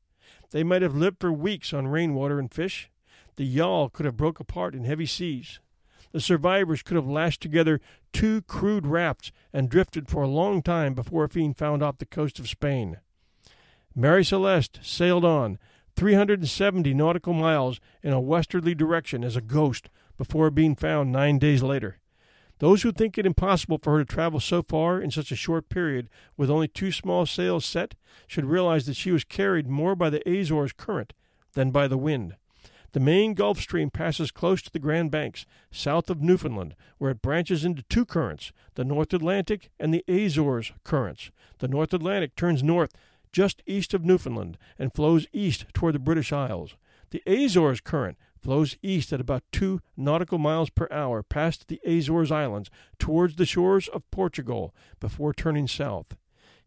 They might have lived for weeks on rainwater and fish. The yawl could have broke apart in heavy seas. The survivors could have lashed together two crude rafts and drifted for a long time before being found off the coast of Spain. Mary Celeste sailed on 370 nautical miles in a westerly direction as a ghost before being found 9 days later. Those who think it impossible for her to travel so far in such a short period with only two small sails set should realize that she was carried more by the Azores current than by the wind. The main Gulf Stream passes close to the Grand Banks, south of Newfoundland, where it branches into two currents, the North Atlantic and the Azores currents. The North Atlantic turns north just east of Newfoundland and flows east toward the British Isles. The Azores current flows east at about 2 nautical miles per hour past the Azores Islands towards the shores of Portugal before turning south.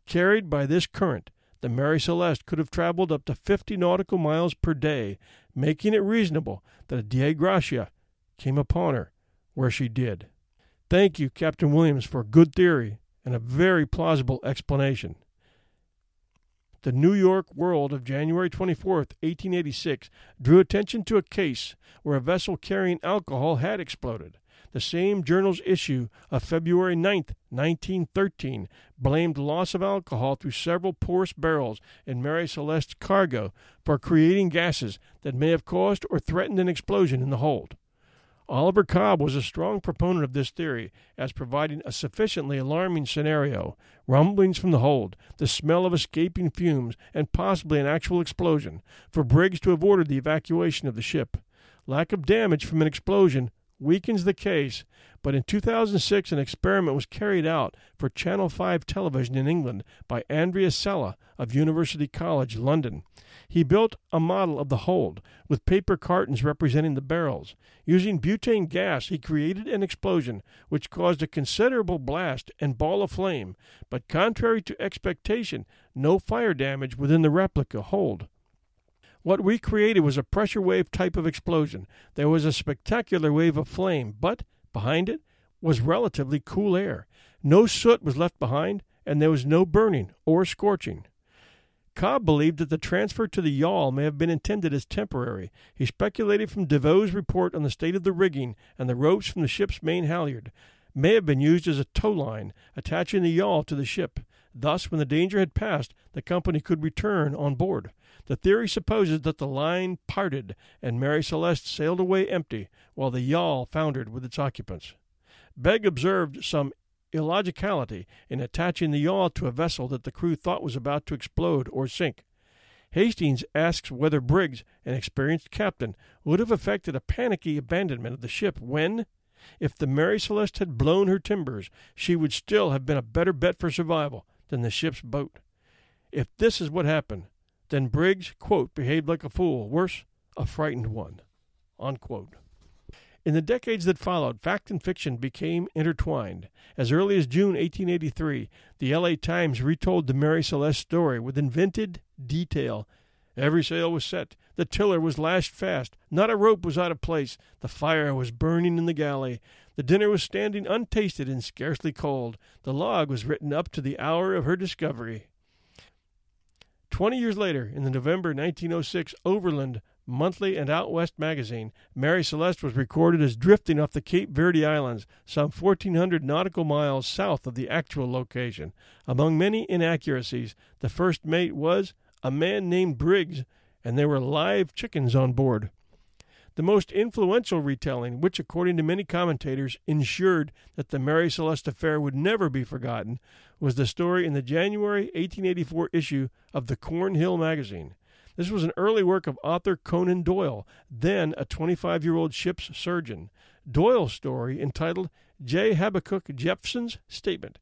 Carried by this current, the Mary Celeste could have traveled up to 50 nautical miles per day, making it reasonable that a Dei Gratia came upon her where she did. Thank you, Captain Williams, for a good theory and a very plausible explanation. The New York World of January 24, 1886, drew attention to a case where a vessel carrying alcohol had exploded. The same journal's issue of February 9, 1913, blamed loss of alcohol through several porous barrels in Mary Celeste's cargo for creating gases that may have caused or threatened an explosion in the hold. Oliver Cobb was a strong proponent of this theory as providing a sufficiently alarming scenario: rumblings from the hold, the smell of escaping fumes, and possibly an actual explosion, for Briggs to have ordered the evacuation of the ship. Lack of damage from an explosion weakens the case, but in 2006 an experiment was carried out for Channel 5 television in England by Andrea Sella of University College London. He built a model of the hold with paper cartons representing the barrels. Using butane gas, he created an explosion which caused a considerable blast and ball of flame, but contrary to expectation, no fire damage within the replica hold. What we created was a pressure wave type of explosion. There was a spectacular wave of flame, but behind it was relatively cool air. No soot was left behind, and there was no burning or scorching. Cobb believed that the transfer to the yawl may have been intended as temporary. He speculated from Devoe's report on the state of the rigging, and the ropes from the ship's main halyard may have been used as a tow line, attaching the yawl to the ship. Thus, when the danger had passed, the company could return on board. The theory supposes that the line parted and Mary Celeste sailed away empty, while the yawl foundered with its occupants. Begg observed some illogicality in attaching the yawl to a vessel that the crew thought was about to explode or sink. Hastings asks whether Briggs, an experienced captain, would have effected a panicky abandonment of the ship when, if the Mary Celeste had blown her timbers, she would still have been a better bet for survival than the ship's boat. If this is what happened, then Briggs, quote, behaved like a fool, worse, a frightened one, unquote. In the decades that followed, fact and fiction became intertwined. As early as June 1883, the LA Times retold the Mary Celeste story with invented detail. Every sail was set. The tiller was lashed fast. Not a rope was out of place. The fire was burning in the galley. The dinner was standing untasted and scarcely cold. The log was written up to the hour of her discovery. 20 years later, in the November 1906 Overland Monthly and Out West magazine, Mary Celeste was recorded as drifting off the Cape Verde Islands, some 1,400 nautical miles south of the actual location. Among many inaccuracies, the first mate was a man named Briggs, and there were live chickens on board. The most influential retelling, which according to many commentators ensured that the Mary Celeste affair would never be forgotten, was the story in the January 1884 issue of the Cornhill magazine. This was an early work of author Conan Doyle, then a 25-year-old ship's surgeon. Doyle's story, entitled J. Habakkuk Jepson's Statement,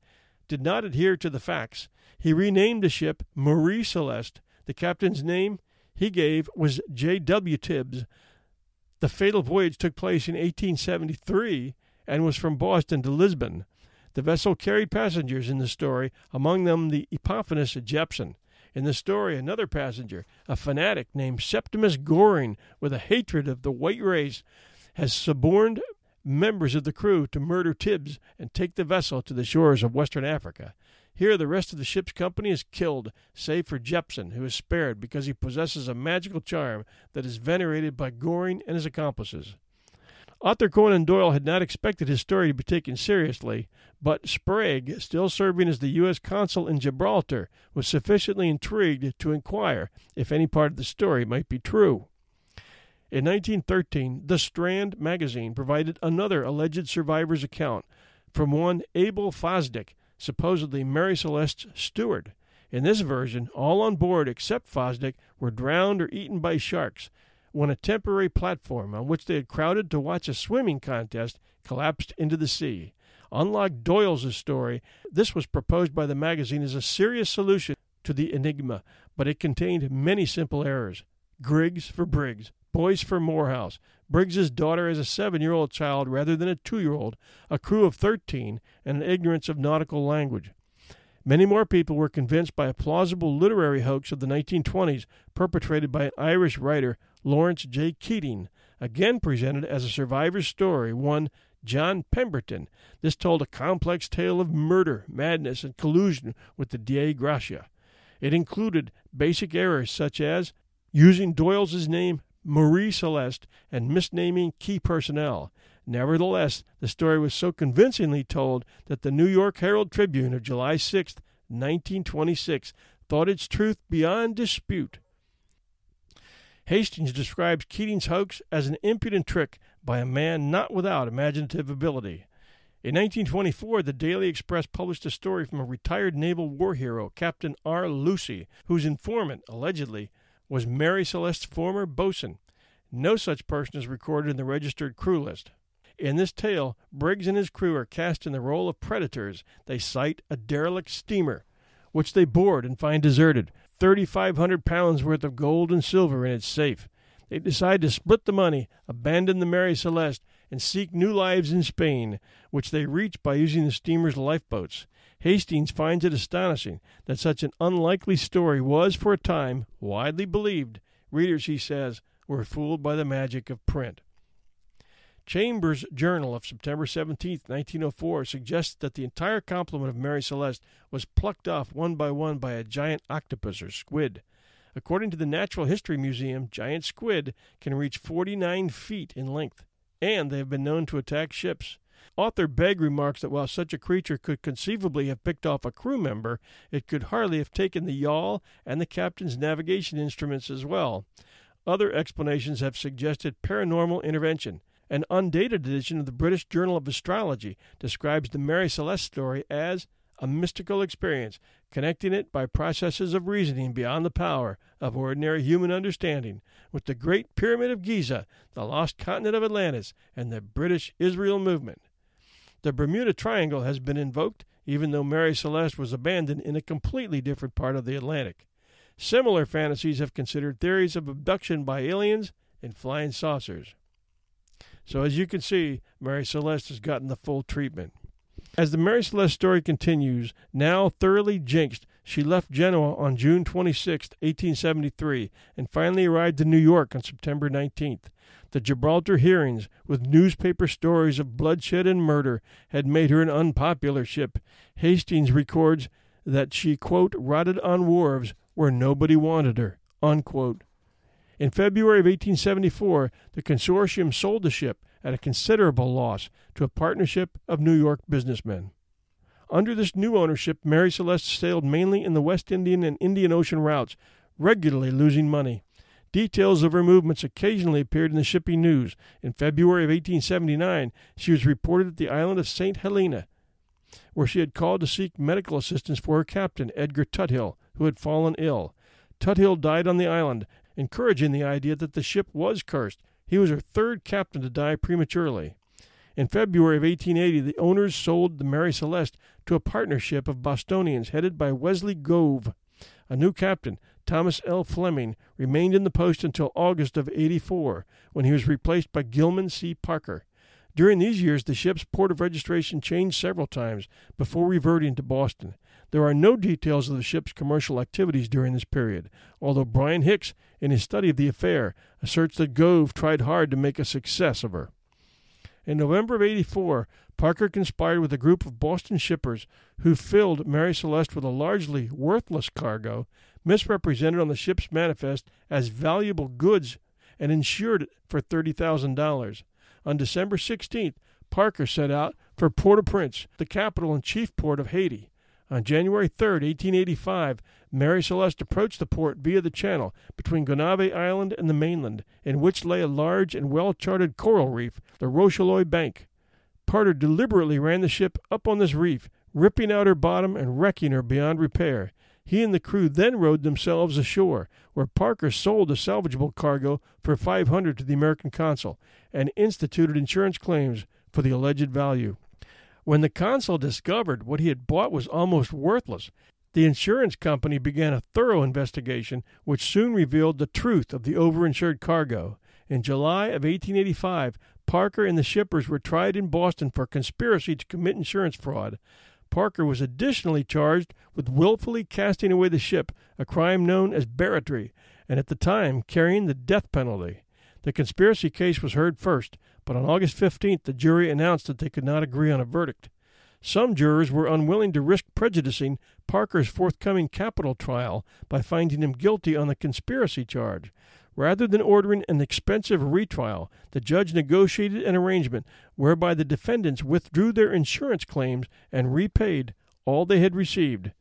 did not adhere to the facts. He renamed the ship Marie Celeste. The captain's name he gave was J.W. Tibbs. The fatal voyage took place in 1873 and was from Boston to Lisbon. The vessel carried passengers in the story, among them the Epiphanes Jepson. In the story, another passenger, a fanatic named Septimus Goring, with a hatred of the white race, has suborned members of the crew to murder Tibbs and take the vessel to the shores of Western Africa. Here, the rest of the ship's company is killed, save for Jepson, who is spared because he possesses a magical charm that is venerated by Goring and his accomplices. Author Conan Doyle had not expected his story to be taken seriously, but Sprague, still serving as the U.S. consul in Gibraltar, was sufficiently intrigued to inquire if any part of the story might be true. In 1913, The Strand magazine provided another alleged survivor's account, from one Abel Fosdick, supposedly Mary Celeste's steward. In this version, all on board except Fosdick were drowned or eaten by sharks when a temporary platform on which they had crowded to watch a swimming contest collapsed into the sea. Unlike Doyle's story, this was proposed by the magazine as a serious solution to the enigma, but it contained many simple errors. Griggs for Briggs, boys for Morehouse, Briggs's daughter as a 7-year-old child rather than a 2-year-old, a crew of 13, and an ignorance of nautical language. Many more people were convinced by a plausible literary hoax of the 1920s perpetrated by an Irish writer, Lawrence J. Keating, again presented as a survivor's story, one John Pemberton. This told a complex tale of murder, madness, and collusion with the Dei Gratia. It included basic errors such as using Doyle's name Marie Celeste and misnaming key personnel. Nevertheless, the story was so convincingly told that the New York Herald Tribune of July 6, 1926, thought its truth beyond dispute. Hastings describes Keating's hoax as an impudent trick by a man not without imaginative ability. In 1924, the Daily Express published a story from a retired naval war hero, Captain R. Lucy, whose informant, allegedly, was Mary Celeste's former bosun. No such person is recorded in the registered crew list. In this tale, Briggs and his crew are cast in the role of predators. They sight a derelict steamer, which they board and find deserted. 3,500 pounds worth of gold and silver in its safe. They decide to split the money, abandon the Mary Celeste, and seek new lives in Spain, which they reach by using the steamer's lifeboats. Hastings finds it astonishing that such an unlikely story was, for a time, widely believed. Readers, he says, were fooled by the magic of print. Chambers' Journal of September 17, 1904, suggests that the entire complement of Mary Celeste was plucked off one by one by a giant octopus or squid. According to the Natural History Museum, giant squid can reach 49 feet in length, and they have been known to attack ships. Arthur Begg remarks that while such a creature could conceivably have picked off a crew member, it could hardly have taken the yawl and the captain's navigation instruments as well. Other explanations have suggested paranormal intervention. An undated edition of the British Journal of Astrology describes the Mary Celeste story as a mystical experience, connecting it by processes of reasoning beyond the power of ordinary human understanding with the Great Pyramid of Giza, the lost continent of Atlantis, and the British Israel movement. The Bermuda Triangle has been invoked, even though Mary Celeste was abandoned in a completely different part of the Atlantic. Similar fantasies have considered theories of abduction by aliens and flying saucers. So as you can see, Mary Celeste has gotten the full treatment. As the Mary Celeste story continues, now thoroughly jinxed, she left Genoa on June 26, 1873, and finally arrived in New York on September 19th. The Gibraltar hearings, with newspaper stories of bloodshed and murder, had made her an unpopular ship. Hastings records that she, quote, rotted on wharves where nobody wanted her, unquote. In February of 1874, the consortium sold the ship at a considerable loss to a partnership of New York businessmen. Under this new ownership, Mary Celeste sailed mainly in the West Indian and Indian Ocean routes, regularly losing money. Details of her movements occasionally appeared in the shipping news. In February of 1879, she was reported at the island of St. Helena, where she had called to seek medical assistance for her captain, Edgar Tuthill, who had fallen ill. Tuthill died on the island, encouraging the idea that the ship was cursed. He was her third captain to die prematurely. In February of 1880, the owners sold the Mary Celeste to a partnership of Bostonians headed by Wesley Gove. A new captain, Thomas L. Fleming, remained in the post until August of 84, when he was replaced by Gilman C. Parker. During these years, the ship's port of registration changed several times before reverting to Boston. There are no details of the ship's commercial activities during this period, although Brian Hicks, in his study of the affair, asserts that Gove tried hard to make a success of her. In November of 84, Parker conspired with a group of Boston shippers who filled Mary Celeste with a largely worthless cargo, misrepresented on the ship's manifest as valuable goods, and insured it for $30,000. On December 16th, Parker set out for Port-au-Prince, the capital and chief port of Haiti. On January 3, 1885, Mary Celeste approached the port via the channel between Gonave Island and the mainland, in which lay a large and well-charted coral reef, the Rocheloy Bank. Parker deliberately ran the ship up on this reef, ripping out her bottom and wrecking her beyond repair. He and the crew then rowed themselves ashore, where Parker sold the salvageable cargo for $500 to the American consul and instituted insurance claims for the alleged value. When the consul discovered what he had bought was almost worthless, the insurance company began a thorough investigation which soon revealed the truth of the overinsured cargo. In July of 1885, Parker and the shippers were tried in Boston for conspiracy to commit insurance fraud. Parker was additionally charged with willfully casting away the ship, a crime known as barratry, and at the time carrying the death penalty. The conspiracy case was heard first, but on August 15th the jury announced that they could not agree on a verdict. Some jurors were unwilling to risk prejudicing Parker's forthcoming capital trial by finding him guilty on the conspiracy charge. Rather than ordering an expensive retrial, the judge negotiated an arrangement whereby the defendants withdrew their insurance claims and repaid all they had received.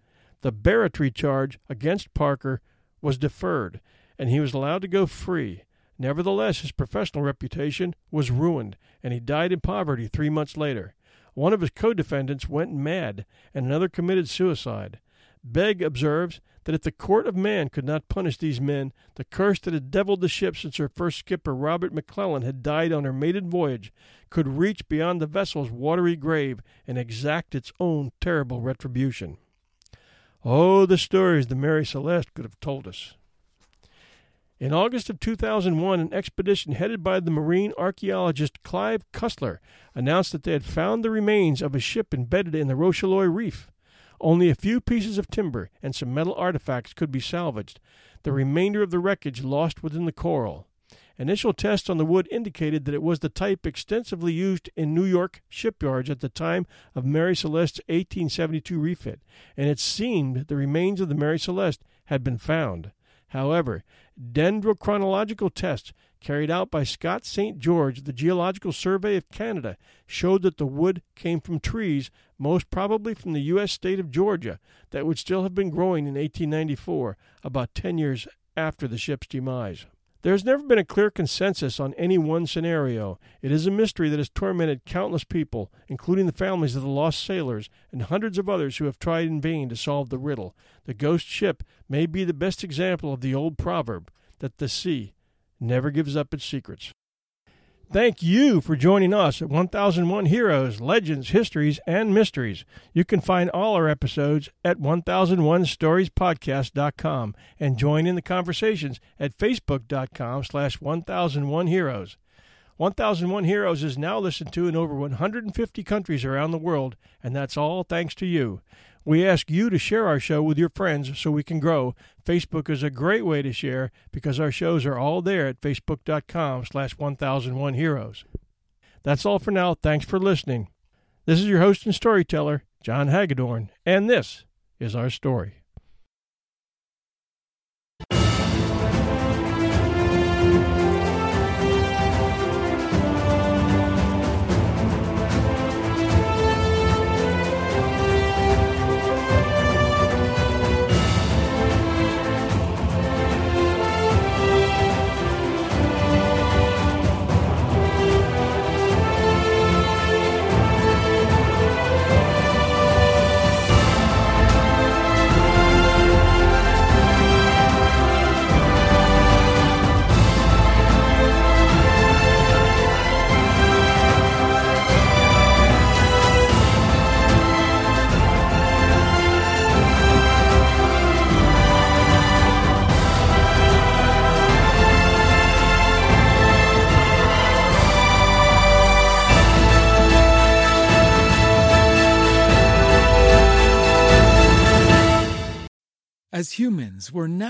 The barratry charge against Parker was deferred, and he was allowed to go free. Nevertheless, his professional reputation was ruined, and he died in poverty 3 months later. One of his co-defendants went mad, and another committed suicide. Begg observes that if the court of man could not punish these men, the curse that had deviled the ship since her first skipper Robert McClellan had died on her maiden voyage could reach beyond the vessel's watery grave and exact its own terrible retribution. Oh, the stories the Mary Celeste could have told us. In August of 2001, an expedition headed by the marine archaeologist Clive Cussler announced that they had found the remains of a ship embedded in the Rocheloy Reef. Only a few pieces of timber and some metal artifacts could be salvaged, the remainder of the wreckage lost within the coral. Initial tests on the wood indicated that it was the type extensively used in New York shipyards at the time of Mary Celeste's 1872 refit, and it seemed the remains of the Mary Celeste had been found. However, dendrochronological tests carried out by Scott St. George of the Geological Survey of Canada showed that the wood came from trees, most probably from the U.S. state of Georgia, that would still have been growing in 1894, about 10 years after the ship's demise. There has never been a clear consensus on any one scenario. It is a mystery that has tormented countless people, including the families of the lost sailors and hundreds of others who have tried in vain to solve the riddle. The ghost ship may be the best example of the old proverb that the sea never gives up its secrets. Thank you for joining us at 1001 Heroes, Legends, Histories, and Mysteries. You can find all our episodes at 1001storiespodcast.com and join in the conversations at facebook.com/1001heroes. 1001 Heroes is now listened to in over 150 countries around the world, and that's all thanks to you. We ask you to share our show with your friends so we can grow. Facebook is a great way to share because our shows are all there at facebook.com/1001heroes. That's all for now. Thanks for listening. This is your host and storyteller, John Hagedorn, and this is our story. As humans, we're